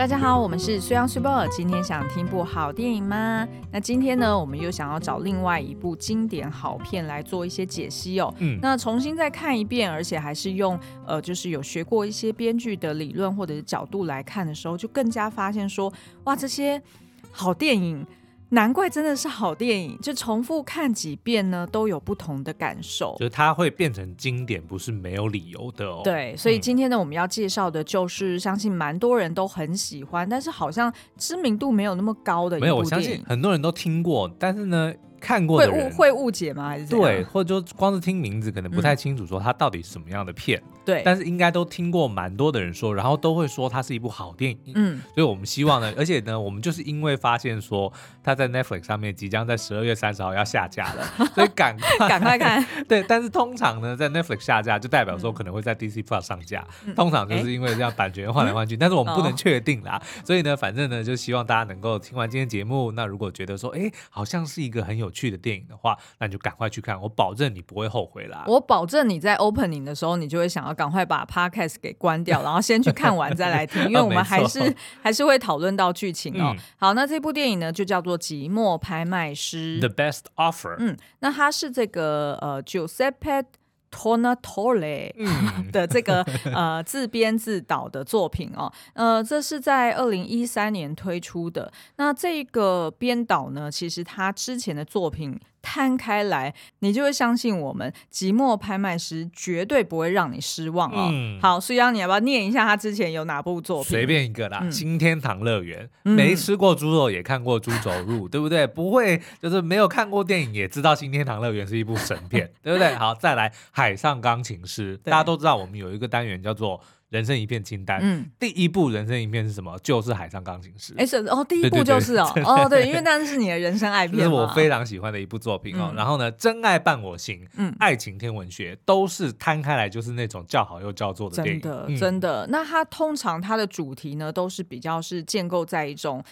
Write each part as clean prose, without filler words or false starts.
大家好，我们是 Suyan s w e b， 今天想听部好电影吗？那今天呢，我们又想要找另外一部经典好片来做一些解析哦。那重新再看一遍，而且还是用就是有学过一些编剧的理论或者是角度来看的时候，就更加发现说，哇，这些好电影。难怪真的是好电影，就重复看几遍呢，都有不同的感受。就是它会变成经典，不是没有理由的哦。对，所以今天呢，我们要介绍的就是相信蛮多人都很喜欢，但是好像知名度没有那么高的一部电影。没有，我相信很多人都听过，但是呢，看过的人会误解吗？还是怎样？对，或者就光是听名字可能不太清楚，说它到底什么样的片。对，但是应该都听过蛮多的人说，然后都会说它是一部好电影。所以我们希望呢，而且呢，我们就是因为发现说它在 Netflix 上面即将在12月30号要下架了，所以赶快看。对，但是通常呢，在 Netflix 下架就代表说可能会在 DC Plus 上架，通常就是因为这样版权换来换去，但是我们不能确定啦。所以呢，反正呢，就希望大家能够听完今天节目，那如果觉得说，哎，好像是一个很有趣的电影的话，那你就赶快去看，我保证你不会后悔啦。我保证你在 opening 的时候，你就会想要赶快把 podcast 给关掉，然后先去看完再来听，因为我们还是会讨论到剧情哦。好，那这部电影呢就叫做《寂寞拍卖师》The Best Offer。那它是这个Giuseppe Tornatore 的这个自编自导的作品哦。这是在2013年推出的。那这个编导呢，其实他之前的作品摊开来，你就会相信我们寂寞拍卖师绝对不会让你失望哦。好，所以要你要不要念一下他之前有哪部作品？随便一个啦，新天堂乐园，没吃过猪肉也看过猪肘肉，对不对？不会就是没有看过电影也知道新天堂乐园是一部神片，对不对？好，再来海上钢琴师，大家都知道我们有一个单元叫做人生一片清单，第一部人生一片是什么？就是海上钢琴师。第一部就是哦，对对对，哦对，因为那是你的人生爱片嘛，这是我非常喜欢的一部作品哦。然后呢，真爱伴我行，爱情天文学，都是摊开来就是那种叫好又叫座的电影，真的真的。那它通常它的主题呢，都是比较是建构在一种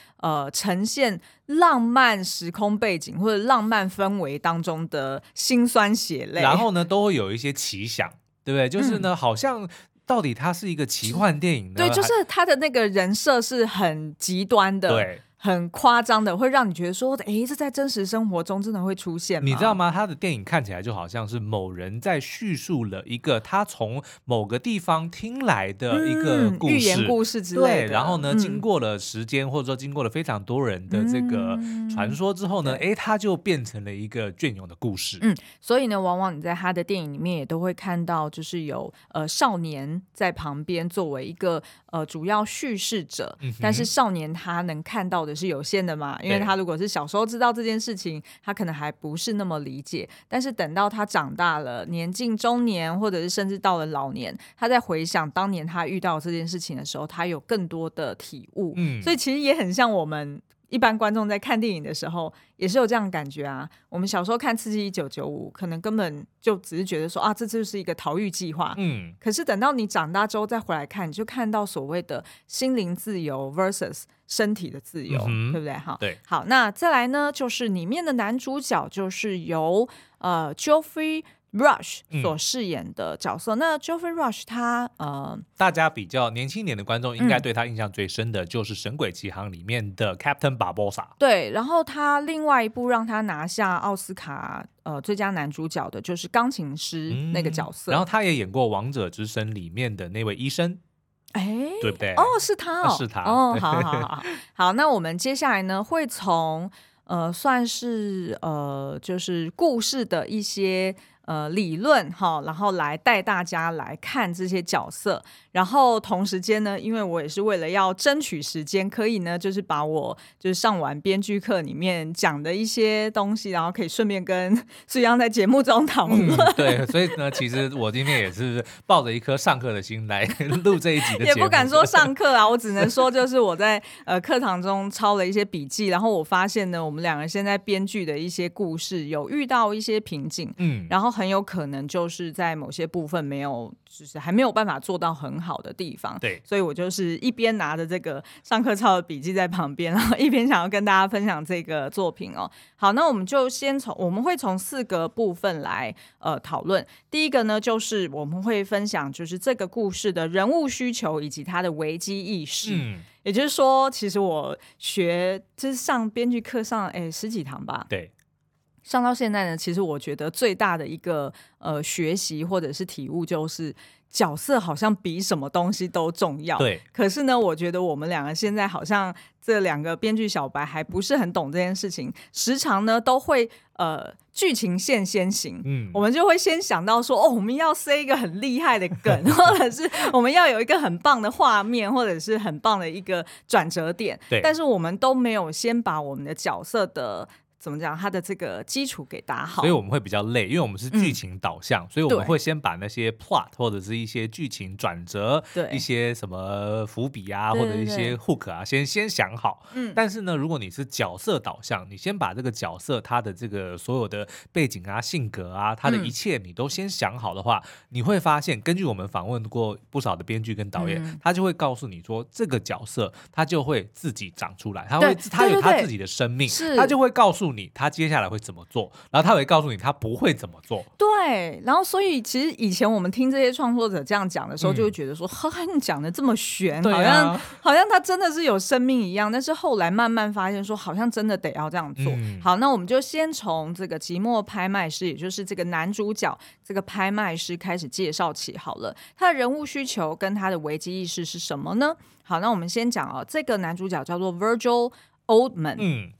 呈现浪漫时空背景或者浪漫氛围当中的辛酸血泪，然后呢，都会有一些奇想，对不对？就是呢，好像。到底它是一个奇幻电影呢？对，就是它的那个人设是很极端的，对，很夸张的，会让你觉得说，哎，这在真实生活中真的会出现吗？你知道吗？他的电影看起来就好像是某人在叙述了一个他从某个地方听来的一个故事，寓言故事之类的。对，然后呢，经过了时间，或者说经过了非常多人的这个传说之后呢，哎，他就变成了一个隽永的故事。所以呢，往往你在他的电影里面也都会看到，就是有少年在旁边作为一个主要叙事者，但是少年他能看到的是有限的嘛，因为他如果是小时候知道这件事情，他可能还不是那么理解，但是等到他长大了，年近中年，或者是甚至到了老年，他在回想当年他遇到这件事情的时候，他有更多的体悟。所以其实也很像我们一般观众在看电影的时候也是有这样的感觉啊。我们小时候看刺激1995可能根本就只是觉得说啊，这就是一个逃狱计划。可是等到你长大之后再回来看，你就看到所谓的心灵自由 versus 身体的自由，对不对？ 好，那再来呢，就是里面的男主角就是由Geoffrey Rush 所饰演的角色。那 Geoffrey Rush 他大家比较年轻一点的观众应该对他印象最深的就是《神鬼奇航》里面的 Captain Barbosa。 对，然后他另外一部让他拿下奥斯卡最佳男主角的就是钢琴师那个角色，然后他也演过《王者之声》里面的那位医生，对不对？是他哦，是他哦。好好，那我们接下来呢会从算是就是故事的一些理论，然后来带大家来看这些角色。然后同时间呢，因为我也是为了要争取时间，可以呢就是把我就是上完编剧课里面讲的一些东西，然后可以顺便跟苏央在节目中讨论。对，所以呢其实我今天也是抱着一颗上课的心来录这一集的节目。也不敢说上课啊，我只能说就是我在课堂中抄了一些笔记，然后我发现呢我们两个现在编剧的一些故事有遇到一些瓶颈，然后很有可能就是在某些部分没有，就是还没有办法做到很好的地方。对，所以我就是一边拿着这个上课抄的笔记在旁边，然后一边想要跟大家分享这个作品哦。好，那我们就先从，我们会从四个部分来讨论。第一个呢，就是我们会分享就是这个故事的人物需求以及他的危机意识。嗯，也就是说，其实我学就是上编剧课上十几堂吧，对，上到现在呢，其实我觉得最大的一个学习或者是体悟就是，角色好像比什么东西都重要。对。可是呢，我觉得我们两个现在好像这两个编剧小白还不是很懂这件事情，时常呢都会剧情线先行，嗯，我们就会先想到说，哦，我们要塞一个很厉害的梗，或者是我们要有一个很棒的画面，或者是很棒的一个转折点。对。但是我们都没有先把我们的角色的，怎么讲，它的这个基础给打好，所以我们会比较累，因为我们是剧情导向，所以我们会先把那些 plot 或者是一些剧情转折，一些什么伏笔啊，或者一些 hook 啊，先想好。嗯，但是呢，如果你是角色导向，你先把这个角色他的这个所有的背景啊、性格啊，他的一切你都先想好的话，你会发现，根据我们访问过不少的编剧跟导演，他就会告诉你说，这个角色他就会自己长出来，他有他自己的生命，他就会告诉你他接下来会怎么做，然后他会告诉你他不会怎么做。对，然后所以其实以前我们听这些创作者这样讲的时候，就会觉得说，你讲的这么玄，对啊，好像他真的是有生命一样。但是后来慢慢发现说，好像真的得要这样做。好，那我们就先从这个寂寞拍卖师，也就是这个男主角这个拍卖师开始介绍起好了。他的人物需求跟他的危机意识是什么呢？好，那我们先讲这个男主角叫做 Virgil Oldman。嗯。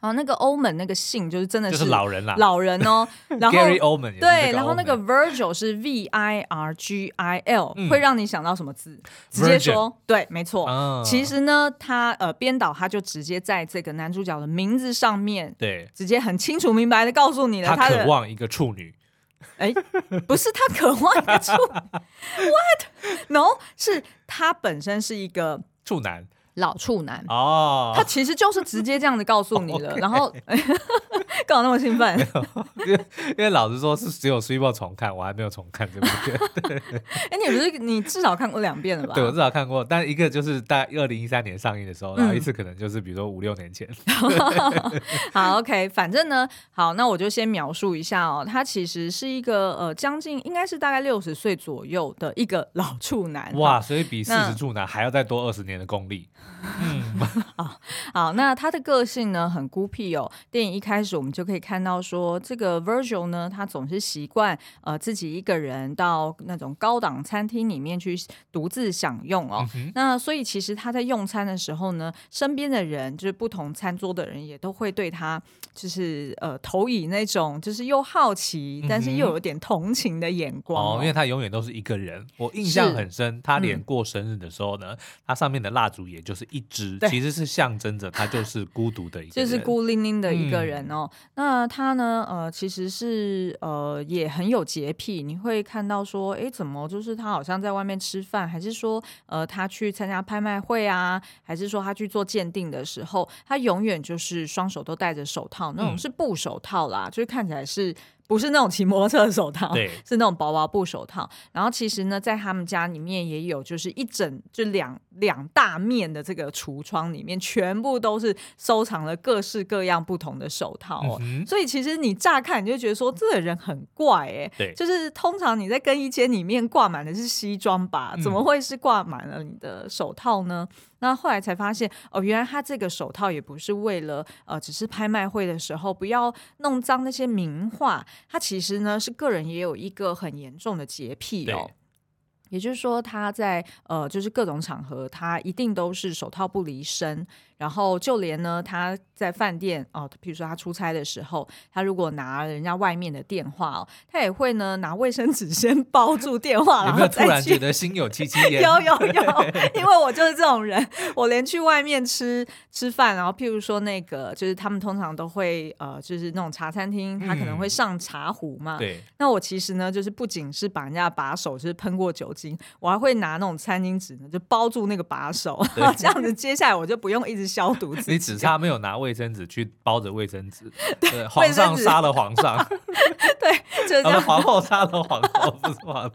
然后那个Oldman那个姓就是真的是老人啦，老人哦。然后 Gary Oldman 也是那个Oldman， 对，然后那个 Virgil 是 V-I-R-G-I-L，会让你想到什么字？直接说，对，没错。其实呢，他编导他就直接在这个男主角的名字上面，对，直接很清楚明白的告诉你了，他渴望一个处女。不是他渴望一个处，What？ No， 是他本身是一个处男。老处男哦，他其实就是直接这样子告诉你了，然后搞那么兴奋，因为老实说是只有Sweebo重看，我还没有重看，对不对？你至少看过2遍了吧？对，我至少看过，但一个就是在2013年上映的时候，然后一次可能就是比如说5-6年前。好 ，OK， 反正呢，好，那我就先描述一下哦，他其实是一个将近应该是大概60岁左右的一个老处男，哇，所以比40处男还要再多20年的功力。好，那他的个性呢很孤僻哦。电影一开始我们就可以看到说，这个 Virgil 呢，他总是习惯自己一个人到那种高档餐厅里面去独自享用哦。那所以其实他在用餐的时候呢，身边的人就是不同餐桌的人也都会对他就是投以那种就是又好奇，但是又有点同情的眼光哦。因为他永远都是一个人。我印象很深，他连过生日的时候呢，他上面的蜡烛也就是一只，其实是象征着他就是孤独的一个人，就是孤零零的一个人哦。那他呢其实是也很有洁癖，你会看到说怎么就是他好像在外面吃饭，还是说他去参加拍卖会啊，还是说他去做鉴定的时候，他永远就是双手都戴着手套，那种是布手套啦，就是看起来是不是那种骑摩托车的手套，是那种薄薄布手套。然后其实呢，在他们家里面也有就是两大面的这个橱窗里面，全部都是收藏了各式各样不同的手套哦。所以其实你乍看你就觉得说，这个人很怪就是通常你在更衣间里面挂满的是西装吧，怎么会是挂满了你的手套呢？那后来才发现哦，原来他这个手套也不是为了只是拍卖会的时候不要弄脏那些名画，他其实呢是个人也有一个很严重的洁癖哦。也就是说他在就是各种场合他一定都是手套不离身，然后就连呢他在饭店比如说他出差的时候，他如果拿人家外面的电话他也会呢拿卫生纸先包住电话。有没有突然觉得心有戚戚焉？有，因为我就是这种人，我连去外面吃饭，然后譬如说那个就是他们通常都会就是那种茶餐厅他可能会上茶壶嘛，对，那我其实呢就是不仅是把人家把手就是喷过酒精，我还会拿那种餐巾纸呢就包住那个把手，这样子接下来我就不用一直消毒自己。你只差没有拿卫生纸去包着卫生纸，对，皇上杀了皇上，对，就这样，皇后杀了皇后，不是皇上。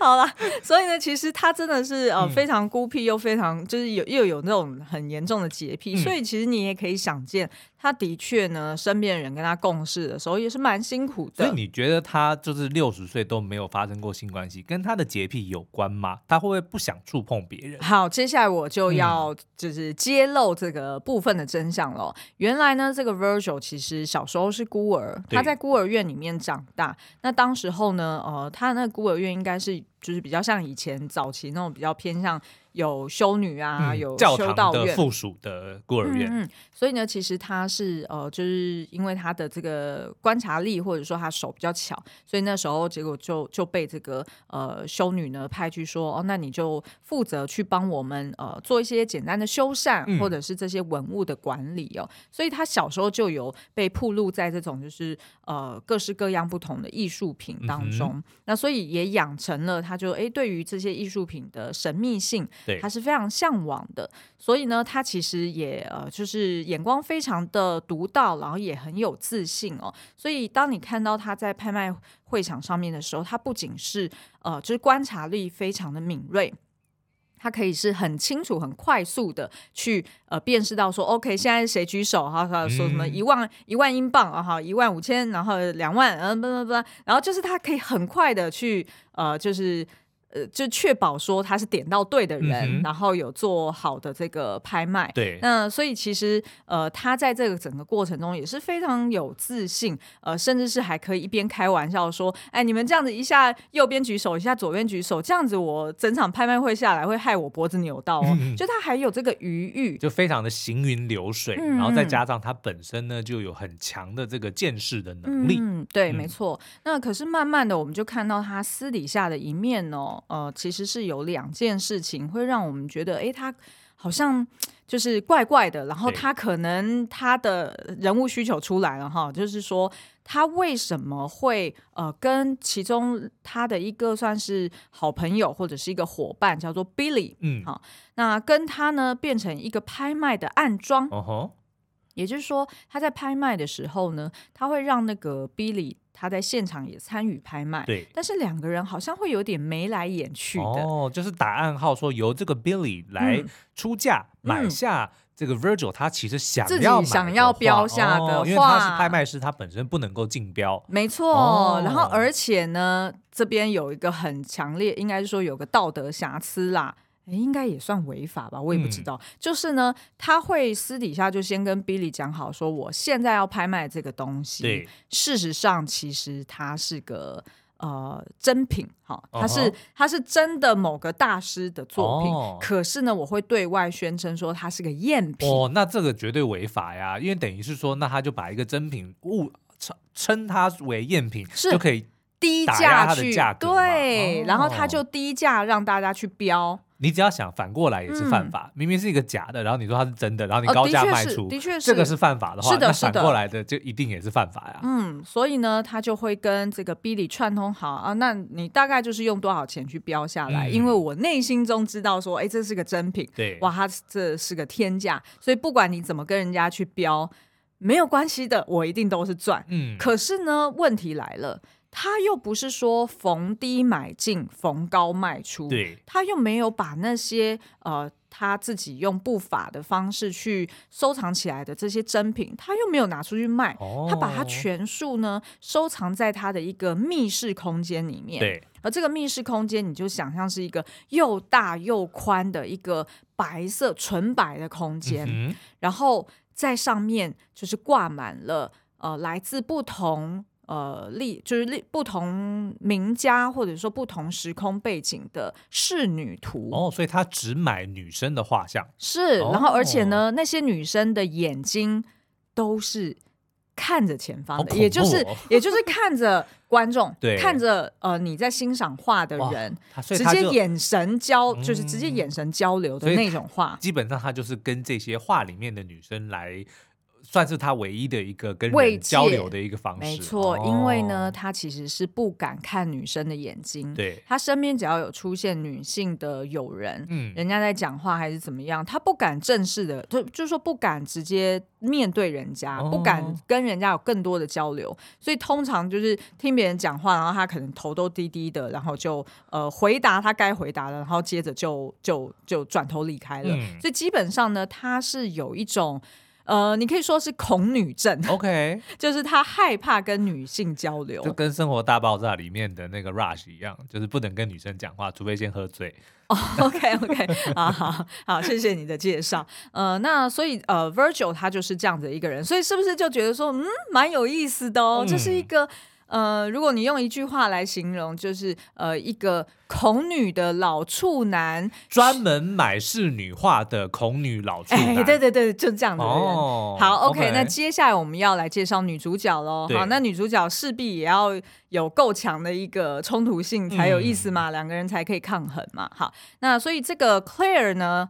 好啦，所以呢，其实他真的是非常孤僻，又非常就是又有那种很严重的洁癖，所以其实你也可以想见，他的确呢，身边人跟他共事的时候也是蛮辛苦的。所以你觉得他就是60岁都没有发生过性关系，跟他的洁癖有关吗？他会不会不想触碰别人？好，接下来我就要就是揭露这个部分的真相了。原来呢，这个 Virgil 其实小时候是孤儿，他在孤儿院里面长大。那当时候呢，他那个孤儿院应该是就是比较像以前早期那种比较偏向有修女啊，有修道院的附属的孤儿院。所以呢，其实他是就是因为他的这个观察力，或者说他手比较巧，所以那时候结果就被这个修女呢派去说，那你就负责去帮我们做一些简单的修缮，或者是这些文物的管理哦。所以他小时候就有被暴露在这种就是各式各样不同的艺术品当中。那所以也养成了他就对于这些艺术品的神秘性。他是非常向往的，所以呢，他其实也就是眼光非常的独到，然后也很有自信哦。所以当你看到他在拍卖会场上面的时候，他不仅是就是观察力非常的敏锐。他可以是很清楚很快速的去辨识到说 OK 现在谁举手，然后说什么一万英镑，然后15000，然后20000，然后就是他可以很快的去就确保说他是点到对的人，然后有做好的这个拍卖。对，那所以其实他在这个整个过程中也是非常有自信，甚至是还可以一边开玩笑说，哎，你们这样子一下右边举手，一下左边举手，这样子我整场拍卖会下来会害我脖子扭到哦。就他还有这个余裕，就非常的行云流水，然后再加上他本身呢就有很强的这个见识的能力。对，没错。那可是慢慢的我们就看到他私底下的一面哦。其实是有两件事情会让我们觉得，哎，他好像就是怪怪的，然后他可能他的人物需求出来了哈，就是说他为什么会跟其中他的一个算是好朋友或者是一个伙伴叫做 Billy， 那跟他呢变成一个拍卖的暗桩，也就是说他在拍卖的时候呢，他会让那个 Billy。他在现场也参与拍卖，对，但是两个人好像会有点眉来眼去的哦，就是打暗号说由这个 Billy 来出价买下这个 Virgil 他其实自己想要标下的话，因为他是拍卖师，他本身不能够竞标，没错然后而且呢这边有一个很强烈，应该是说有个道德瑕疵啦，应该也算违法吧，我也不知道就是呢他会私底下就先跟 Billy 讲好说我现在要拍卖这个东西，对，事实上其实它是个真品，它是真的某个大师的作品，可是呢我会对外宣称说它是个赝品那这个绝对违法呀，因为等于是说那他就把一个真品称它为赝品，就可以低价去价格，对然后他就低价让大家去标，你只要想反过来也是犯法，明明是一个假的，然后你说它是真的，然后你高价卖出，这个是犯法的话，是的，那反过来的就一定也是犯法呀。所以呢他就会跟这个 Billy 串通好那你大概就是用多少钱去标下来，因为我内心中知道说这是个真品，对，哇它这是个天价，所以不管你怎么跟人家去标没有关系的，我一定都是赚可是呢问题来了，他又不是说逢低买进逢高卖出，对，他又没有把那些他自己用不法的方式去收藏起来的这些珍品，他又没有拿出去卖他把它全数呢收藏在他的一个密室空间里面，对，而这个密室空间你就想象是一个又大又宽的一个白色纯白的空间然后在上面就是挂满了来自不同就是不同名家或者说不同时空背景的仕女图所以他只买女生的画像，是然后而且呢那些女生的眼睛都是看着前方的，也就是看着观众看着你在欣赏画的人，直接眼神就是直接眼神交流的那种画，基本上他就是跟这些画里面的女生来算是他唯一的一个跟人交流的一个方式。没错、哦、因为呢他其实是不敢看女生的眼睛，对，他身边只要有出现女性的友人、嗯、人家在讲话还是怎么样，他不敢正式的，就是说不敢直接面对人家、哦、不敢跟人家有更多的交流，所以通常就是听别人讲话，然后他可能头都低低的，然后就回答他该回答的，然后接着就转头离开了、嗯、所以基本上呢他是有一种你可以说是恐女症 ，OK， 就是他害怕跟女性交流，就跟《生活大爆炸》里面的那个 Rush 一样，就是不能跟女生讲话，除非先喝醉。OK， 好好好，谢谢你的介绍。那所以Virgil 他就是这样子一个人，所以是不是就觉得说，嗯，蛮有意思的哦，这是一个。如果你用一句话来形容，就是一个恐女的老处男，专门买仕女画的恐女老处男、欸、对对对，就这样的人、哦、好 OK， 那接下来我们要来介绍女主角咯。好，那女主角势必也要有够强的一个冲突性才有意思嘛、嗯、两个人才可以抗衡嘛。好，那所以这个 Claire 呢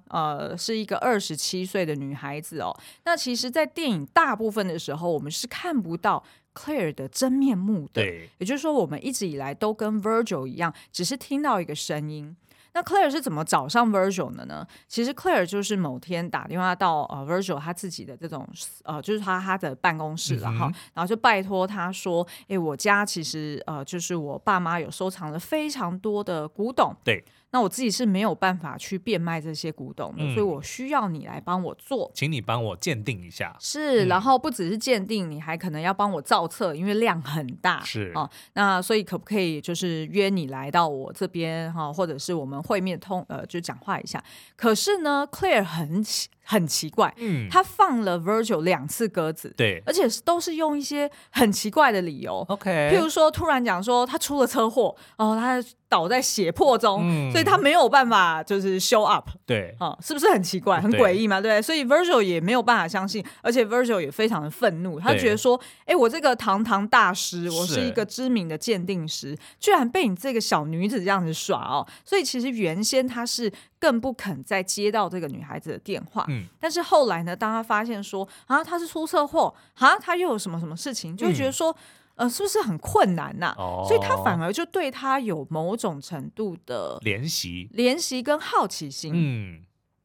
是一个27岁的女孩子哦。那其实在电影大部分的时候我们是看不到Claire 的真面目的，也就是说我们一直以来都跟 Virgil 一样，只是听到一个声音。那 Claire 是怎么找上 Virgil 的呢？其实 Claire 就是某天打电话到Virgil 他自己的这种就是他的办公室了哈、嗯，然后就拜托他说：“哎，我家其实就是我爸妈有收藏了非常多的古董，对，那我自己是没有办法去变卖这些古董的、嗯、所以我需要你来帮我做，请你帮我鉴定一下。”是、嗯、然后不只是鉴定，你还可能要帮我造册，因为量很大。是、哦、那所以可不可以就是约你来到我这边、哦、或者是我们会面就讲话一下。可是呢 Claire 很奇怪，嗯，他放了 Virgil 2次鸽子，对，而且都是用一些很奇怪的理由 ，OK， 譬如说突然讲说他出了车祸，哦，他倒在血泊中、嗯，所以他没有办法就是 show up， 对，哦，是不是很奇怪，很诡异嘛， 对， 对，所以 Virgil 也没有办法相信，而且 Virgil 也非常的愤怒，他觉得说，哎，我这个堂堂大师，我是一个知名的鉴定师，居然被你这个小女子这样子耍哦，所以其实原先他是更不肯再接到这个女孩子的电话。嗯、但是后来呢当他发现说啊他是出车祸啊他又有什么事情，就会觉得说、嗯、是不是很困难啊、哦、所以他反而就对他有某种程度的怜惜跟好奇心。嗯，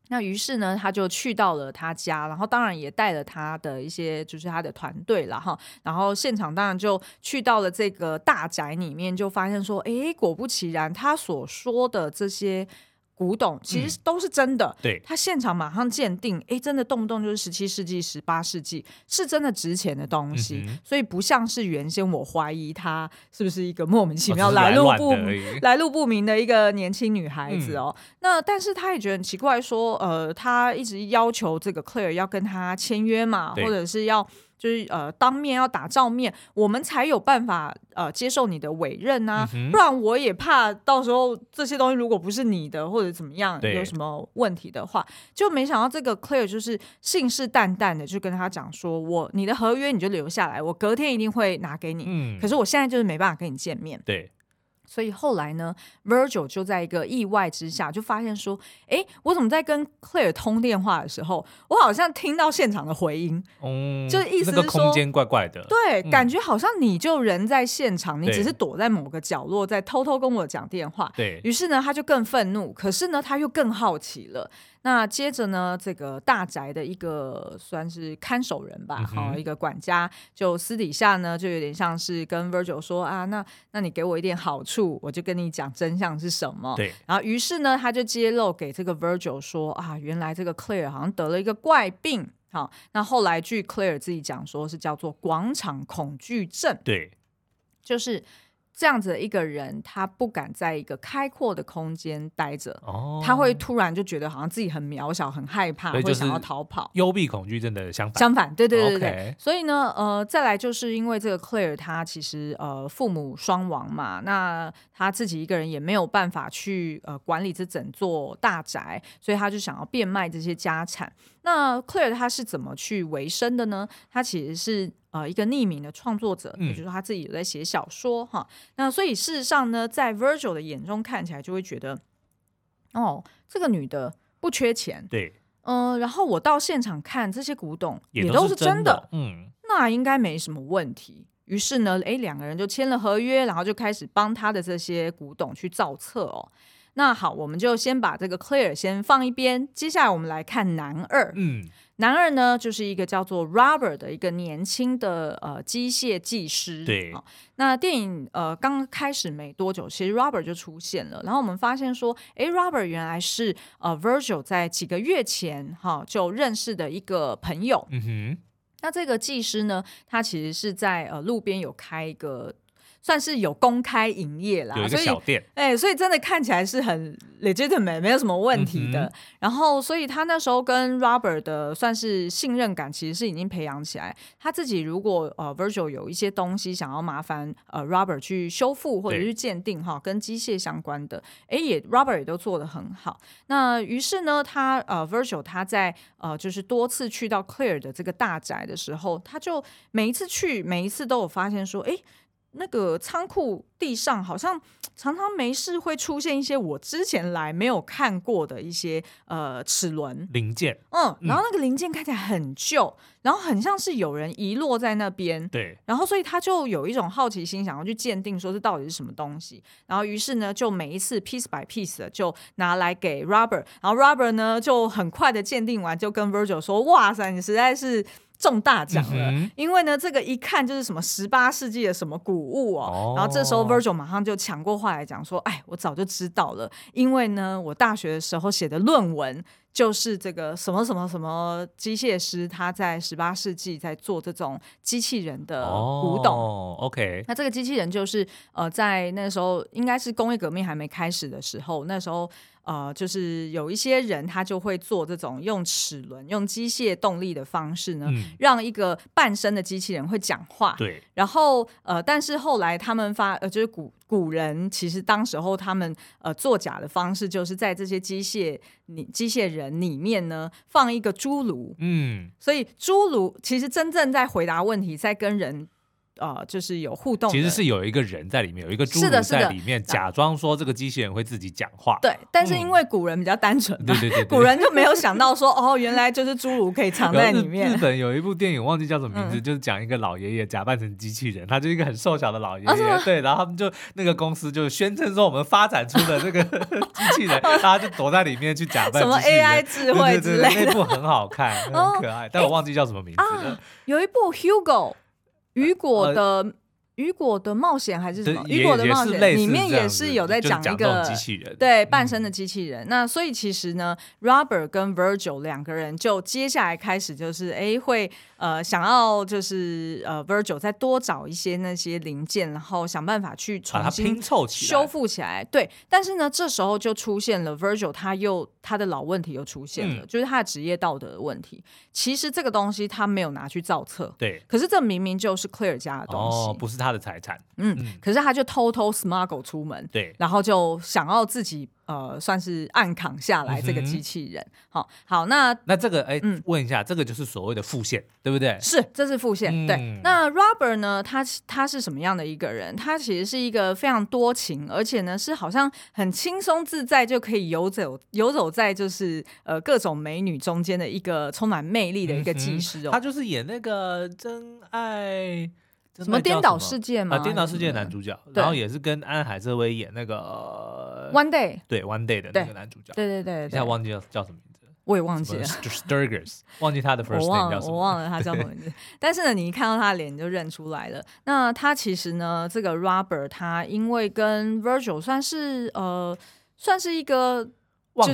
那于是呢他就去到了他家，然后当然也带了他的一些就是他的团队啦哈，然后现场当然就去到了这个大宅里面，就发现说哎，果不其然他所说的这些古董其实都是真的、嗯、对，他现场马上鉴定，哎，真的动不动就是17世纪18世纪是真的值钱的东西、嗯、所以不像是原先我怀疑他是不是一个莫名其妙来路不明的一个年轻女孩子哦、嗯、那但是他也觉得很奇怪说他一直要求这个 Claire 要跟他签约嘛，或者是要就是当面要打照面，我们才有办法接受你的委任啊、嗯、不然我也怕到时候这些东西如果不是你的或者怎么样有什么问题的话，就没想到这个 Claire 就是信誓旦旦的就跟他讲说你的合约你就留下来，我隔天一定会拿给你、嗯、可是我现在就是没办法跟你见面。对，所以后来呢 Virgil 就在一个意外之下就发现说哎，我怎么在跟 Claire 通电话的时候我好像听到现场的回音、嗯、就意思是说那个空间怪怪的，对、嗯、感觉好像你就人在现场，你只是躲在某个角落在偷偷跟我讲电话。对，于是呢他就更愤怒，可是呢他又更好奇了。那接着呢这个大宅的一个算是看守人吧、嗯哦、一个管家就私底下呢就有点像是跟 Virgil 说啊，那你给我一点好处，我就跟你讲真相是什么。对，然后于是呢他就揭露给这个 Virgil 说啊，原来这个 Claire 好像得了一个怪病。好，那后来据 Claire 自己讲说是叫做广场恐惧症。对，就是这样子的一个人他不敢在一个开阔的空间待着、哦、他会突然就觉得好像自己很渺小很害怕，会想要逃跑，幽闭恐惧症的相反对对对对、okay、所以呢再来就是因为这个 Claire 他其实父母双亡嘛，那他自己一个人也没有办法去管理这整座大宅，所以他就想要变卖这些家产。那 Claire 他是怎么去维生的呢？他其实是一个匿名的创作者，也就是他自己有在写小说哈。那所以事实上呢在 Virgil 的眼中看起来就会觉得哦，这个女的不缺钱，对，然后我到现场看这些古董也都是真的，那应该没什么问题。于是呢两个人就签了合约，然后就开始帮他的这些古董去造册哦。那好，我们就先把这个 Claire 先放一边，接下来我们来看男二。男二呢就是一个叫做 Robert 的一个年轻的机械技师。对，那电影刚开始没多久其实 Robert 就出现了，然后我们发现说 Robert 原来是Virgil 在几个月前就认识的一个朋友。那这个技师呢他其实是在路边有开一个算是有公开营业啦，有一个小店，所以真的看起来是很 legitimate 没有什么问题的。然后所以他那时候跟 Robert 的算是信任感其实是已经培养起来，他自己如果Virgil 有一些东西想要麻烦Robert 去修复或者去鉴定跟机械相关的，Robert 也都做得很好。那于是呢他Virgil 他在就是多次去到 Claire 的这个大宅的时候，他就每一次去每一次都有发现说那个仓库地上好像常常没事会出现一些我之前来没有看过的一些齿轮零件，然后那个零件看起来很旧，然后很像是有人遗落在那边。对，然后所以他就有一种好奇心想要去鉴定说这到底是什么东西，然后于是呢就每一次 piece by piece 的就拿来给 Robert， 然后 Robert 呢就很快的鉴定完就跟 Virgil 说，哇塞你实在是中大奖了，因为呢这个一看就是什么18世纪的什么古物哦。然后这时候 Virgil 马上就抢过话来讲说，我早就知道了，因为呢我大学的时候写的论文就是这个什么什么什么机械师他在18世纪在做这种机器人的古董。OK， 那这个机器人就是在那时候应该是工业革命还没开始的时候，那时候就是有一些人他就会做这种用齿轮用机械动力的方式呢，让一个半身的机器人会讲话。对，然后但是后来他们就是古人其实当时候他们作假的方式就是在这些机械人里面呢放一个侏儒。所以侏儒其实真正在回答问题在跟人就是有互动的，其实是有一个人在里面，有一个侏儒在里面，假装说这个机器人会自己讲话。对，但是因为古人比较单纯，对，古人就没有想到说哦，原来就是侏儒可以藏在里面。日本有一部电影忘记叫什么名字，就是讲一个老爷爷假扮成机器人，他就是一个很瘦小的老爷爷，对，然后他们就那个公司就宣称说我们发展出的这个机器人，大家就躲在里面去假扮什么 AI 智慧之类的，那部很好看，很可爱，但我忘记叫什么名字了。有一部 Hugo。雨果的冒险还是什么？雨果的冒险里面也是有在讲一个机器人，对，半身的机器人。那所以其实呢 ，Robert 跟 Virgil 两个人就接下来开始就是会想要就是Virgil 再多找一些那些零件，然后想办法去重新拼凑起来、修复起来。对，但是呢，这时候就出现了 Virgil 他的老问题又出现了，就是他的职业道德的问题。其实这个东西他没有拿去造册，对，可是这明明就是 Claire 家的东西，不是他的财产。可是他就偷 smuggle 出门，对，然后就想要自己算是暗扛下来这个机器人。好，那这个问一下，这个就是所谓的复线，对不对？是，这是复线。对，那 Robert 呢，他是什么样的一个人？他其实是一个非常多情，而且呢是好像很轻松自在就可以游走在就是各种美女中间的一个充满魅力的一个技师哦。他就是演那个真爱。什么颠倒世界吗？颠倒世界男主角，然后也是跟安海瑟薇演那个 One Day， 对 One Day 的那个男主角，对，现在忘记叫什么名字，我也忘记了 Sturgers， 忘记他的 first name 叫什么，我忘了他叫什么名字。但是呢，你一看到他的脸就认出来了。那他其实呢，这个 Robert 他因为跟 Virgil 算是一个。就是忘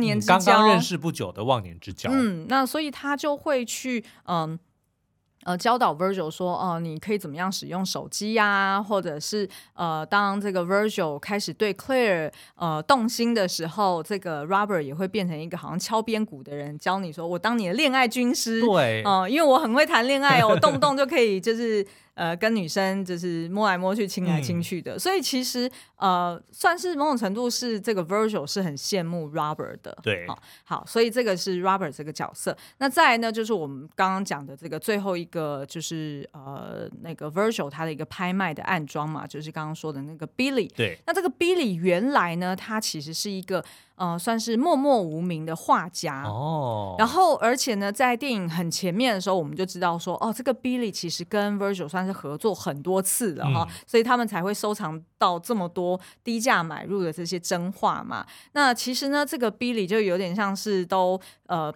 年之交，刚认识不久的忘年之交。那所以他就会去教导 Virgil 说你可以怎么样使用手机啊，或者是当这个 Virgil 开始对 Claire 动心的时候，这个 Robert 也会变成一个好像敲边鼓的人，教你说我当你的恋爱军师。对，因为我很会谈恋爱，我动不动就可以就是跟女生就是摸来摸去亲来亲去的。所以其实算是某种程度是这个 Virgil 是很羡慕 Robert 的。对，好，所以这个是 Robert 这个角色。那再来呢，就是我们刚刚讲的这个最后一个就是那个 Virgil 他的一个拍卖的暗桩嘛，就是刚刚说的那个 Billy。对，那这个 Billy 原来呢他其实是一个算是默默无名的画家哦，然后而且呢在电影很前面的时候我们就知道说哦，这个 Billy 其实跟 Virgil 算是合作很多次了哈，所以他们才会收藏到这么多低价买入的这些真画嘛。那其实呢这个 Billy 就有点像是都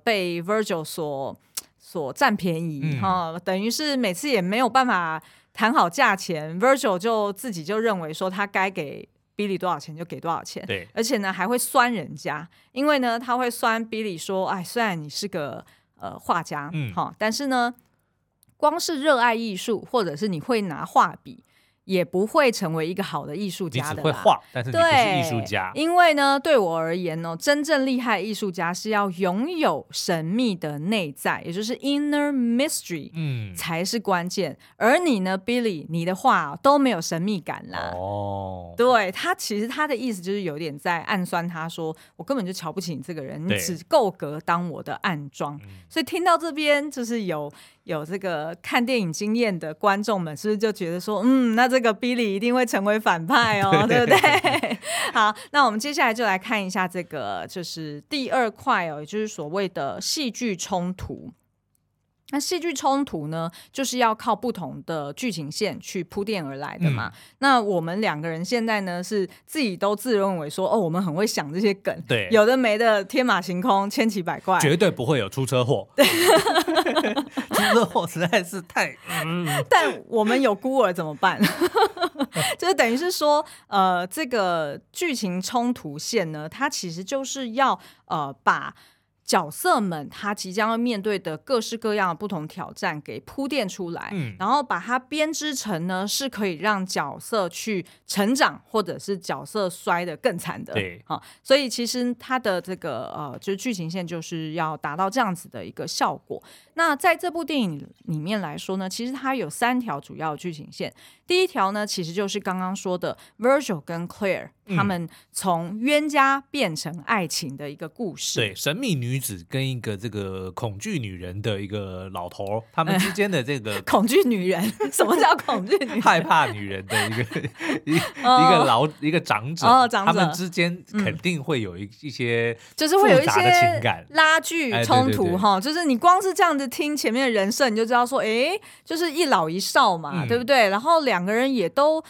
被 Virgil 所占便宜哈，等于是每次也没有办法谈好价钱， Virgil 就自己就认为说他该给Billy 多少钱就给多少钱，对，而且呢还会酸人家，因为呢他会酸 Billy 说，哎，虽然你是个画家，但是呢光是热爱艺术或者是你会拿画笔也不会成为一个好的艺术家的啦，你只会画但是你不是艺术家。因为呢对我而言呢，真正厉害的艺术家是要拥有神秘的内在，也就是 inner mystery， 才是关键。而你呢 Billy 你的画都没有神秘感啦，对，他其实他的意思就是有点在暗酸他说我根本就瞧不起你这个人，你只够格当我的暗桩，所以听到这边就是有这个看电影经验的观众们是不是就觉得说那这个 Billy 一定会成为反派哦对不对好，那我们接下来就来看一下这个就是第二块哦，也就是所谓的戏剧冲突。那戏剧冲突呢就是要靠不同的剧情线去铺垫而来的嘛，那我们两个人现在呢是自己都自认为说哦我们很会想这些梗，对，有的没的天马行空千奇百怪，绝对不会有出车祸出车祸实在是太但我们有孤儿怎么办就是等于是说这个剧情冲突线呢它其实就是要把角色们他即将要面对的各式各样的不同挑战给铺垫出来，然后把它编织成呢是可以让角色去成长或者是角色摔得更惨的，对，所以其实他的这个就是剧情线就是要达到这样子的一个效果。那在这部电影里面来说呢其实它有三条主要的剧情线。第一条呢其实就是刚刚说的 Virgil 跟 Claire 他们从冤家变成爱情的一个故事，对，神秘女子跟一个这个恐惧女人的一个老头他们之间的这个恐惧女人，什么叫恐惧女人害怕女人的一个长者，他们之间肯定会有一些就是会有一些拉锯冲突，就是你光是这样子听前面的人设你就知道说就是一老一少嘛，对不对，然后两个人也都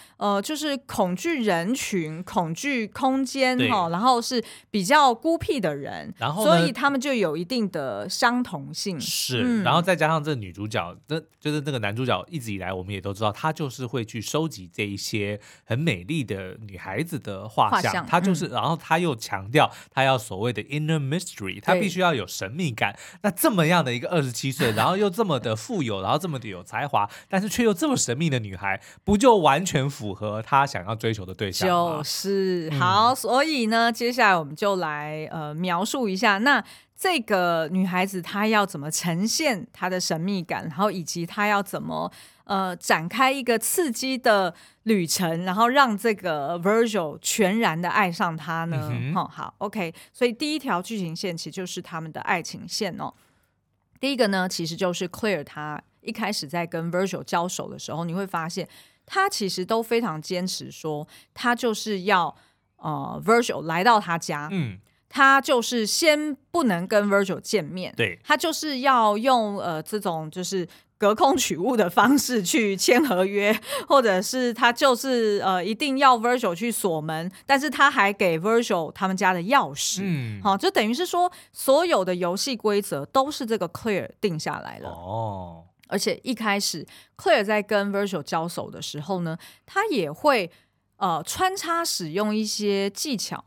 就是恐惧人群恐惧空间，然后是比较孤僻的人，然后所以他们就有一定的相同性，是，然后再加上这女主角就是那个男主角一直以来我们也都知道他就是会去收集这一些很美丽的女孩子的画像他就是然后他又强调他要所谓的 inner mystery， 他必须要有神秘感，那这么样的一个27岁然后又这么的富有然后这么的有才华但是却又这么神秘的女孩，不就完全符合他想要追求的对象吗？就是好，所以呢接下来我们就来描述一下那这个女孩子她要怎么呈现她的神秘感，然后以及她要怎么展开一个刺激的旅程，然后让这个 Virgil 全然的爱上她呢好 OK， 所以第一条剧情线其实就是他们的爱情线哦。第一个呢其实就是 Claire 她一开始在跟 Virgil 交手的时候你会发现她其实都非常坚持说她就是要Virgil 来到她家，他就是先不能跟 Virgil 见面，对，他就是要用这种就是隔空取物的方式去签合约，或者是他就是一定要 Virgil 去锁门，但是他还给 Virgil 他们家的钥匙，就等于是说所有的游戏规则都是这个 Claire 定下来了而且一开始 Claire 在跟 Virgil 交手的时候呢他也会穿插使用一些技巧，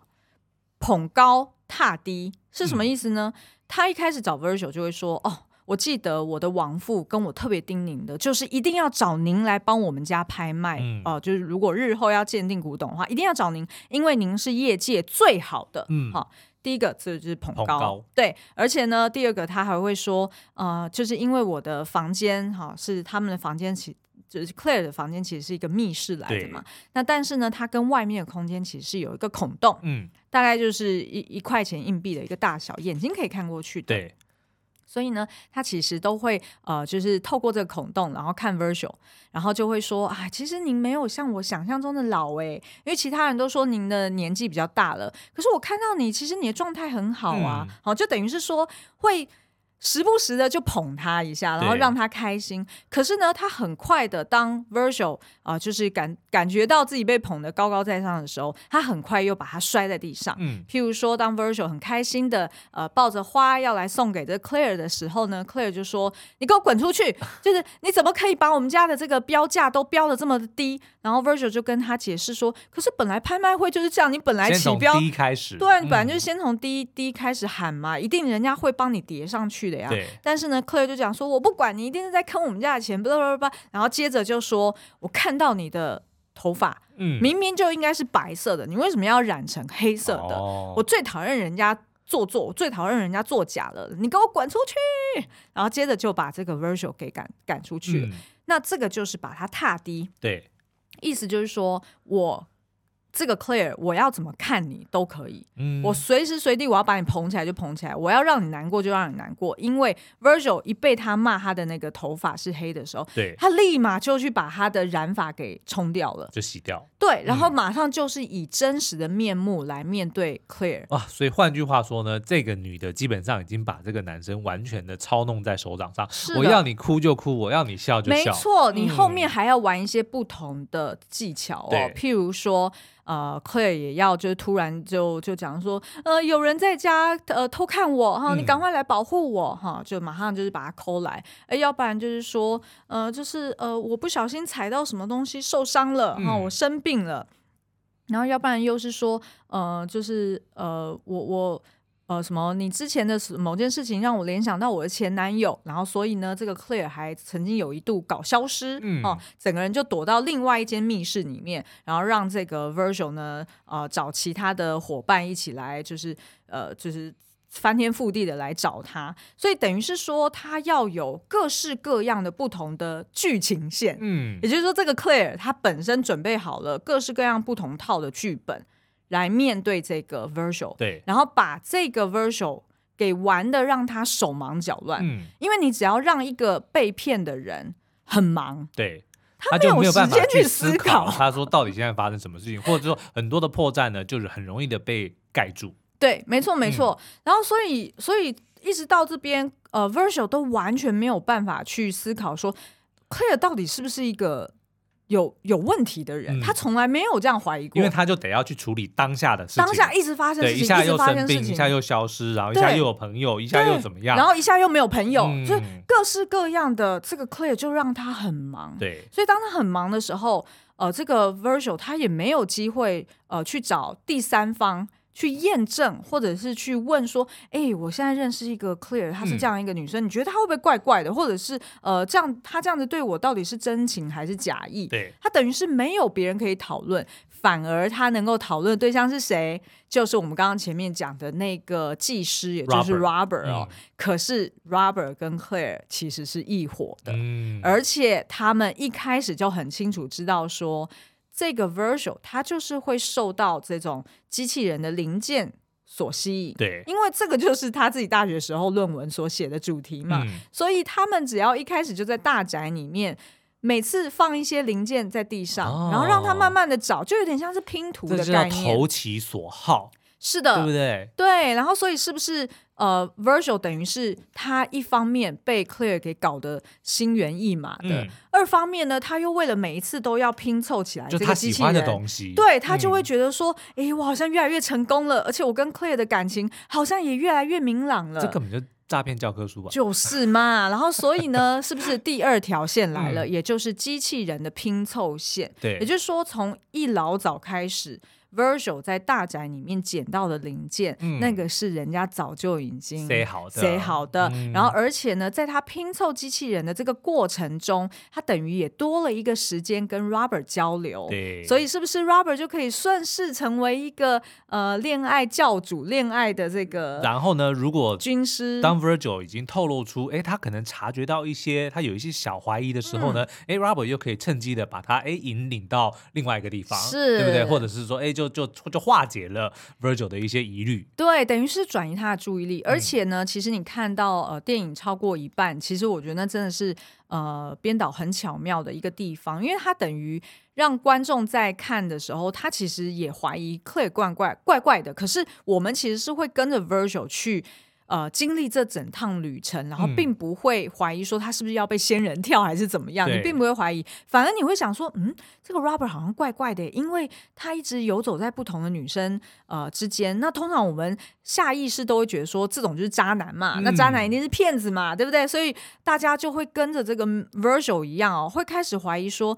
捧高踏低是什么意思呢？他一开始找 Virgil 就会说哦，我记得我的亡父跟我特别叮咛的就是一定要找您来帮我们家拍卖，就是如果日后要鉴定古董的话一定要找您，因为您是业界最好的。第一个就是捧高，对，而且呢第二个他还会说就是因为我的房间是他们的房间，就是 Claire 的房间其实是一个密室来的嘛，那但是呢它跟外面的空间其实是有一个孔洞，大概就是一块钱硬币的一个大小，眼睛可以看过去的，对，所以呢他其实都会就是透过这个孔洞然后看 Virgil， 然后就会说啊，其实您没有像我想象中的老欸，因为其他人都说您的年纪比较大了，可是我看到你其实你的状态很好啊，好，就等于是说会时不时的就捧他一下，然后让他开心。可是呢他很快的当 Virgil 就是感觉到自己被捧得高高在上的时候，他很快又把他摔在地上。譬如说当 Virgil 很开心的抱着花要来送给这 Claire 的时候呢， Claire 就说你给我滚出去，就是你怎么可以把我们家的这个标价都标得这么低。然后 Virgil 就跟他解释说，可是本来拍卖会就是这样，你本来起标先从低开始，对，你本来就是先从低开始喊嘛，一定人家会帮你叠上去的呀。但是呢 Claire 就讲说我不管，你一定是在坑我们家的钱，巴拉巴拉。然后接着就说我看到你的头发明明就应该是白色的，你为什么要染成黑色的？我最讨厌人家做我最讨厌人家作假了，你给我滚出去。然后接着就把这个 Virgil 给 赶出去了。那这个就是把他踏低，对，意思就是说我这个 Claire 我要怎么看你都可以，我随时随地我要把你捧起来就捧起来，我要让你难过就让你难过。因为 Virgil 一被他骂他的那个头发是黑的时候，对，他立马就去把他的染发给冲掉了，就洗掉，对，然后马上就是以真实的面目来面对 Claire。所以换句话说呢，这个女的基本上已经把这个男生完全的操弄在手掌上，我要你哭就哭，我要你笑就笑，没错，你后面还要玩一些不同的技巧譬如说Claire 也要就是突然就讲说有人在家偷看我哈，你赶快来保护我哈，就马上就是把他抠来，要不然就是说就是我不小心踩到什么东西受伤了哈，我生病了，然后要不然又是说就是我什么你之前的某件事情让我联想到我的前男友，然后所以呢这个 Claire 还曾经有一度搞消失，整个人就躲到另外一间密室里面，然后让这个 Virgil 呢找其他的伙伴一起来就是翻天覆地的来找他。所以等于是说他要有各式各样的不同的剧情线，也就是说这个 Claire 他本身准备好了各式各样不同套的剧本来面对这个 Virgil， 对，然后把这个 Virgil 给玩的让他手忙脚乱，因为你只要让一个被骗的人很忙，对，他就没有办法去思考他说到底现在发生什么事情，或者说很多的破绽呢就是很容易的被盖住，对，没错没错。然后所以一直到这边Virgil 都完全没有办法去思考说 Claire 到底是不是一个有问题的人，他从来没有这样怀疑过，因为他就得要去处理当下的事情，当下一直发生事情，一下又生病，一下又消失，然后一下又有朋友，一下又怎么样，然后一下又没有朋友，所以各式各样的这个 Claire 就让他很忙，对，所以当他很忙的时候这个 Virgil 他也没有机会去找第三方去验证，或者是去问说我现在认识一个 Claire 她是这样一个女生，你觉得她会不会怪怪的，或者是这样她这样子对我到底是真情还是假意，对，她等于是没有别人可以讨论，反而她能够讨论的对象是谁，就是我们刚刚前面讲的那个技师，也就是 Robert 可是 Robert 跟 Claire 其实是一伙的，而且他们一开始就很清楚知道说这个 Virgil 他就是会受到这种机器人的零件所吸引，对，因为这个就是他自己大学时候论文所写的主题嘛，所以他们只要一开始就在大宅里面每次放一些零件在地上，然后让他慢慢的找，就有点像是拼图的概念，这叫投其所好，是的，对不对？对，然后所以是不是Virgil 等于是他一方面被 Claire 给搞得心猿意马的，二方面呢他又为了每一次都要拼凑起来这个机器人就他喜欢的东西，对，他就会觉得说我好像越来越成功了，而且我跟 Claire 的感情好像也越来越明朗了，这根本就诈骗教科书吧，就是嘛。然后所以呢是不是第二条线来了，也就是机器人的拼凑线，对，也就是说从一老早开始Virgil 在大宅里面捡到的零件，那个是人家早就已经塞好的、然后而且呢在他拼凑机器人的这个过程中，他等于也多了一个时间跟 Robert 交流，对，所以是不是 Robert 就可以顺势成为一个恋爱教主，恋爱的这个，然后呢如果军师当 Virgil 已经透露出他可能察觉到一些他有一些小怀疑的时候呢，Robert 又可以趁机的把他引领到另外一个地方，是，对不对？或者是说就化解了 Virgil 的一些疑虑。对，等于是转移他的注意力。而且呢，其实你看到电影超过一半，其实我觉得那真的是编导很巧妙的一个地方，因为他等于让观众在看的时候，他其实也怀疑 Claire 怪怪的，可是我们其实是会跟着 Virgil 去经历这整趟旅程，然后并不会怀疑说他是不是要被仙人跳还是怎么样，你并不会怀疑，反而你会想说这个 Robert 好像怪怪的，因为他一直游走在不同的女生之间，那通常我们下意识都会觉得说这种就是渣男嘛，那渣男一定是骗子嘛，对不对？所以大家就会跟着这个 Virgil 一样会开始怀疑说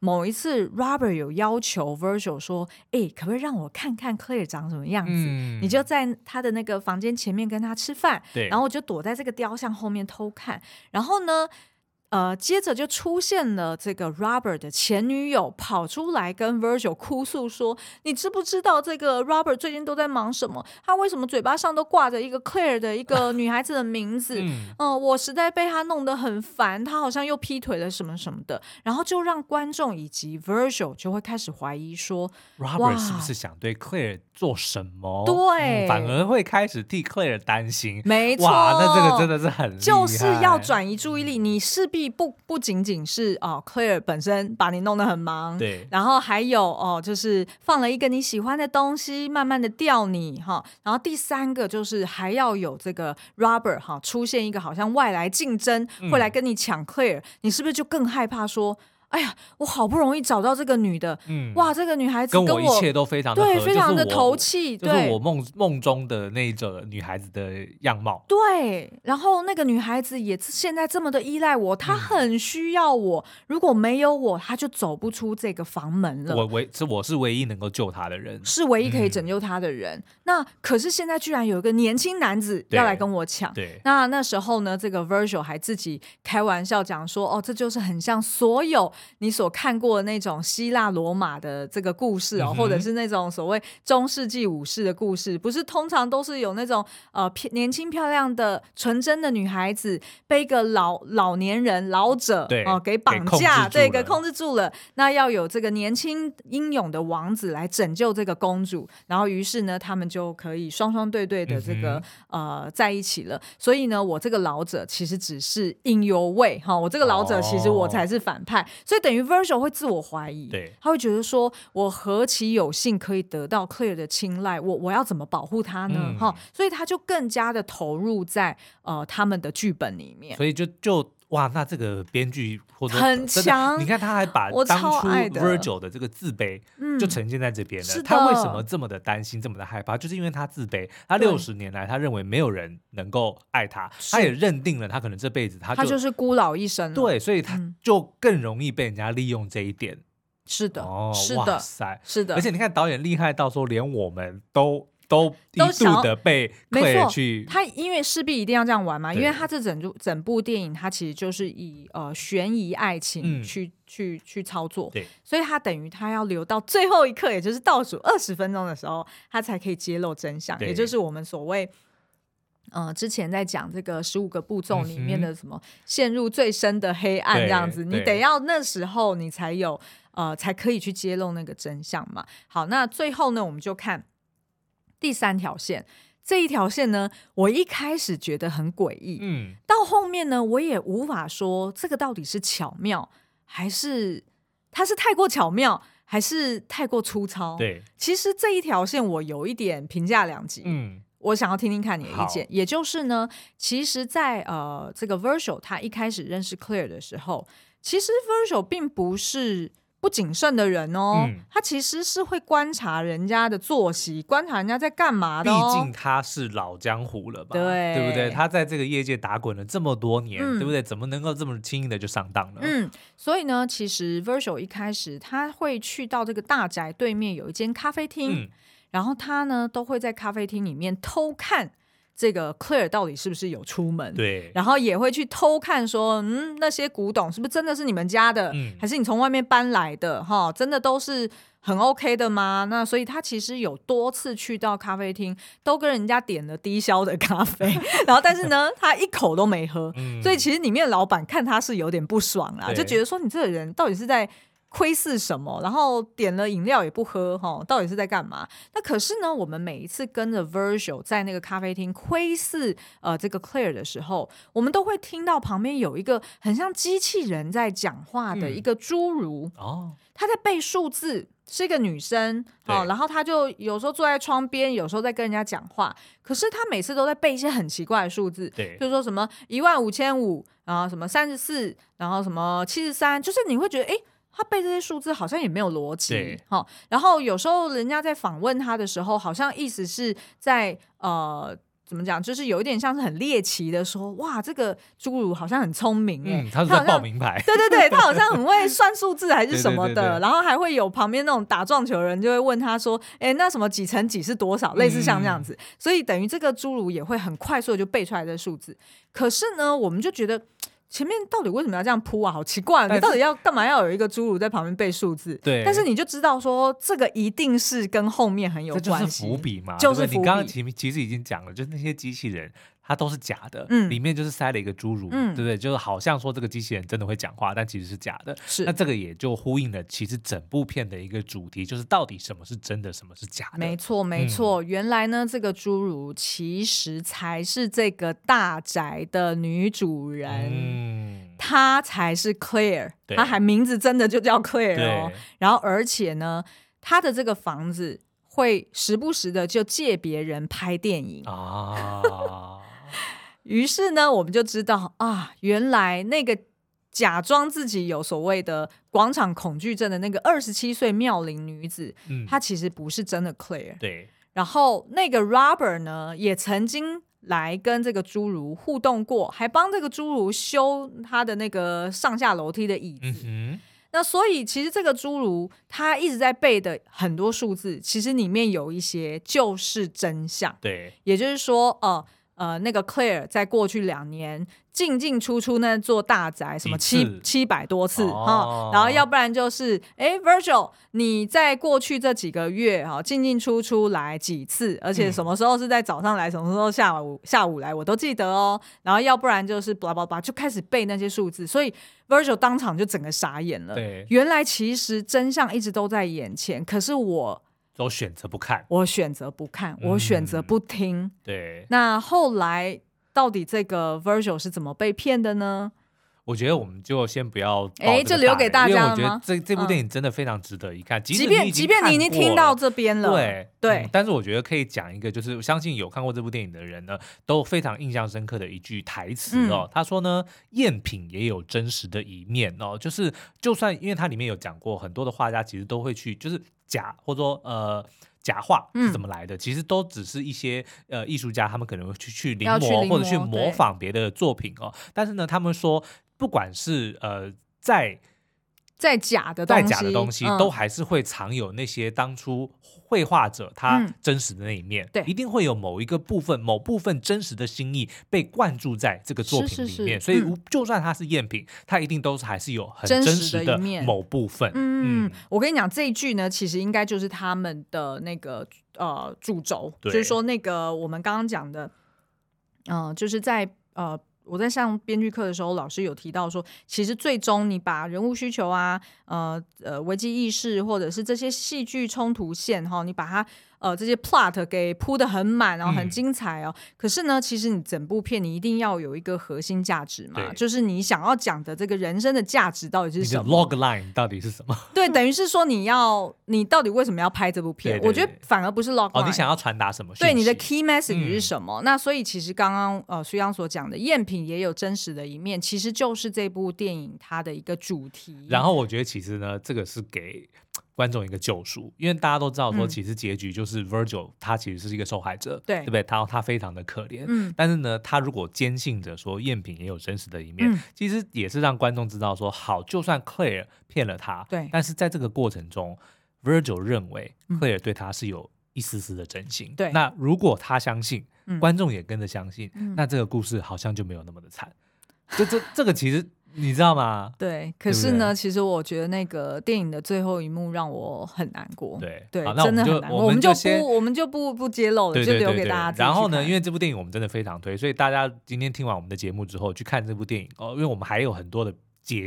某一次 Robert 有要求 Virgil 说可不可以让我看看 Claire 长什么样子，你就在他的那个房间前面跟他吃饭，然后我就躲在这个雕像后面偷看，然后呢接着就出现了这个 Robert 的前女友跑出来跟 Virgil 哭诉说，你知不知道这个 Robert 最近都在忙什么，他为什么嘴巴上都挂着一个 Claire 的一个女孩子的名字我实在被他弄得很烦，他好像又劈腿了什么什么的，然后就让观众以及 Virgil 就会开始怀疑说 Robert 是不是想对 Claire 做什么，对反而会开始替 Claire 担心。没错，哇，那这个真的是很厉害，就是要转移注意力，你势必不仅仅是Claire 本身把你弄得很忙，对，然后还有就是放了一个你喜欢的东西慢慢的吊你哈，然后第三个就是还要有这个 Robert 哈出现一个好像外来竞争会来跟你抢 Claire， 你是不是就更害怕说哎呀，我好不容易找到这个女的，哇，这个女孩子跟我一切都非常的合，对，非常的投契，就是我梦中的那种女孩子的样貌。对，然后那个女孩子也现在这么的依赖我，她很需要我，如果没有我，她就走不出这个房门了。我是唯一能够救她的人，是唯一可以拯救她的人。那可是现在居然有一个年轻男子要来跟我抢。对，那时候呢，这个 Virgil 还自己开玩笑讲说，这就是很像所有你所看过的那种希腊罗马的这个故事或者是那种所谓中世纪武士的故事，不是通常都是有那种年轻漂亮的纯真的女孩子被一个老年人老者给绑架，对，给控制住了，那要有这个年轻英勇的王子来拯救这个公主，然后于是呢他们就可以双双对对的这个在一起了。所以呢我这个老者其实只是in your way，我这个老者其实我才是反派，所以等于 Virgil 会自我怀疑，对，他会觉得说我何其有幸可以得到 Claire 的青睐，我要怎么保护他呢所以他就更加的投入在他们的剧本里面，所以就哇，那这个编剧或者很强，你看他还把当初 Virgil 的这个自卑就呈现在这边了。他为什么这么的担心这么的害怕，就是因为他自卑，他60年来他认为没有人能够爱他，他也认定了他可能这辈子他就是孤老一生了，对，所以他就更容易被人家利用这一点。是的是的，哇塞，是的，而且你看导演厉害到说连我们都一度的被 Claire 去，他因为势必一定要这样玩嘛，因为他这整部电影他其实就是以悬疑爱情去操作，对，所以他等于他要留到最后一刻，也就是倒数20分钟的时候他才可以揭露真相，也就是我们所谓之前在讲这个15个步骤里面的什么陷入最深的黑暗这样子，你得要那时候你才有才可以去揭露那个真相嘛。好，那最后呢我们就看第三条线，这一条线呢我一开始觉得很诡异到后面呢我也无法说这个到底是巧妙还是它是太过巧妙还是太过粗糙，对，其实这一条线我有一点评价两极我想要听听看你的意见，也就是呢其实在这个 Virgil 他一开始认识 Claire 的时候，其实 Virgil 并不是不谨慎的人他其实是会观察人家的作息，观察人家在干嘛的毕竟他是老江湖了吧， 对不对？他在这个业界打滚了这么多年对不对？怎么能够这么轻易的就上当了所以呢其实 Virgil 一开始他会去到这个大宅对面有一间咖啡厅然后他呢都会在咖啡厅里面偷看这个 Claire 到底是不是有出门，对，然后也会去偷看说那些古董是不是真的是你们家的还是你从外面搬来的哈？真的都是很 OK 的吗？那所以他其实有多次去到咖啡厅都跟人家点了低消的咖啡然后但是呢他一口都没喝所以其实里面老板看他是有点不爽啦，就觉得说你这个人到底是在窥视什么，然后点了饮料也不喝，到底是在干嘛？那可是呢，我们每一次跟着 Virgil 在那个咖啡厅窥视这个 Claire 的时候，我们都会听到旁边有一个很像机器人在讲话的一个侏儒，他在背数字，是一个女生，然后她就有时候坐在窗边，有时候在跟人家讲话，可是她每次都在背一些很奇怪的数字，对，就是说什么15500，然后什么34，然后什么73，就是你会觉得哎，她背这些数字好像也没有逻辑，然后有时候人家在访问她的时候，好像意思是在怎么讲，就是有一点像是很猎奇的说，哇，这个侏儒好像很聪明耶，他是在报名牌，对对对，他好像很会算数字还是什么的，对对对对，然后还会有旁边那种打撞球人就会问他说，哎，那什么几乘几是多少，类似像这样子，所以等于这个侏儒也会很快速的就背出来的数字。可是呢，我们就觉得前面到底为什么要这样铺啊，好奇怪，你到底要干嘛要有一个侏儒在旁边背数字？对，但是你就知道说这个一定是跟后面很有关系，这就是伏笔嘛，就是伏笔。你刚刚其实已经讲了，就是那些机器人它都是假的，里面就是塞了一个侏儒，对不对？就是好像说这个机器人真的会讲话，但其实是假的。是，那这个也就呼应了其实整部片的一个主题，就是到底什么是真的，什么是假的。没错没错，原来呢这个侏儒其实才是这个大宅的女主人，她才是 Claire， 她还名字真的就叫 Claire 哦。然后而且呢，她的这个房子会时不时的就借别人拍电影啊。于是呢，我们就知道啊，原来那个假装自己有所谓的广场恐惧症的那个27岁妙龄女子，她其实不是真的 Claire。对。然后那个 Robert 呢，也曾经来跟这个侏儒互动过，还帮这个侏儒修他的那个上下楼梯的椅子。那所以其实这个侏儒他一直在背的很多数字，其实里面有一些就是真相。对。也就是说，那个 Claire 在过去2年进出出那座大宅什么700多次、然后要不然就是Virgil 你在过去这几个月进出出来几次，而且什么时候是在早上来，什么时候下午来，我都记得哦。然后要不然就是 blah blah blah， 就开始背那些数字，所以 Virgil 当场就整个傻眼了。对，原来其实真相一直都在眼前，可是我选择不看，我选择不听。对，那后来到底这个 Virgil 是怎么被骗的呢？我觉得我们就先不要就留给大家了吗？因为我觉得这部电影真的非常值得一看，即便你已经听到这边了，对，但是我觉得可以讲一个，就是相信有看过这部电影的人呢都非常印象深刻的一句台词哦。他说呢，赝品也有真实的一面哦，就是就算因为它里面有讲过，很多的画家其实都会去就是假，或者说假画是怎么来的，其实都只是一些艺术家他们可能会去临摹或者去模仿别的作品哦。但是呢，他们说不管是在假的东西都还是会藏有那些当初绘画者他真实的那一面，一定会有某部分真实的心意被灌注在这个作品里面，所以就算它是赝品，它一定都还是有很真实的某部分。我跟你讲这一句呢，其实应该就是他们的那个主轴，就是说那个我们刚刚讲的，就是在我在上编剧课的时候，老师有提到说，其实最终你把人物需求啊、危机意识，或者是这些戏剧冲突线你把它这些 plot 给铺得很满，然后很精彩哦。可是呢，其实你整部片你一定要有一个核心价值嘛，就是你想要讲的这个人生的价值到底是什么，你的 logline 到底是什么？对，等于是说你到底为什么要拍这部片？对对对，我觉得反而不是 logline，你想要传达什么？对，你的 key message 是什么？那所以其实刚刚苏央所讲的赝品也有真实的一面，其实就是这部电影它的一个主题。然后我觉得其实呢，这个是给观众一个救赎，因为大家都知道说，其实结局就是 Virgil 他其实是一个受害者，对不对？他非常的可怜，但是呢，他如果坚信着说赝品也有真实的一面，其实也是让观众知道说，好，就算 Claire 骗了他，对，但是在这个过程中 ，Virgil 认为 Claire 对他是有一丝丝的真心，对。那如果他相信，观众也跟着相信，那这个故事好像就没有那么的惨。这个其实。你知道吗？对，可是呢，对对，其实我觉得那个电影的最后一幕让我很难过。对，真的很难过。我们就不揭露了，对，就留给大家自己去看。然后呢，因为这部电影我们真的非常推，所以大家今天听完我们的节目之后去看这部电影哦，因为我们还有很多的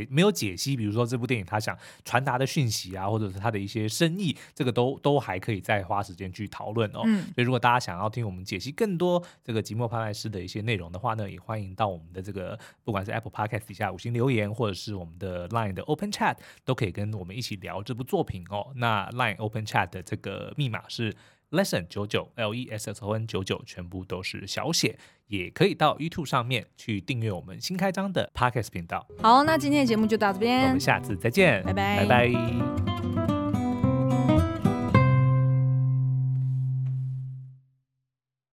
没有解析比如说这部电影他想传达的讯息啊，或者是他的一些深意，这个都还可以再花时间去讨论哦。所以如果大家想要听我们解析更多这个寂寞拍卖师的一些内容的话呢，也欢迎到我们的这个不管是 Apple Podcast 底下5星留言，或者是我们的 LINE 的 Openchat 都可以跟我们一起聊这部作品哦。那 LINE Openchat 的这个密码是lesson99 LESSON99 全部都是小写，也可以到 YouTube 上面去订阅我们新开张的 Podcast 频道。好，那今天的节目就到这边，我们下次再见，拜拜。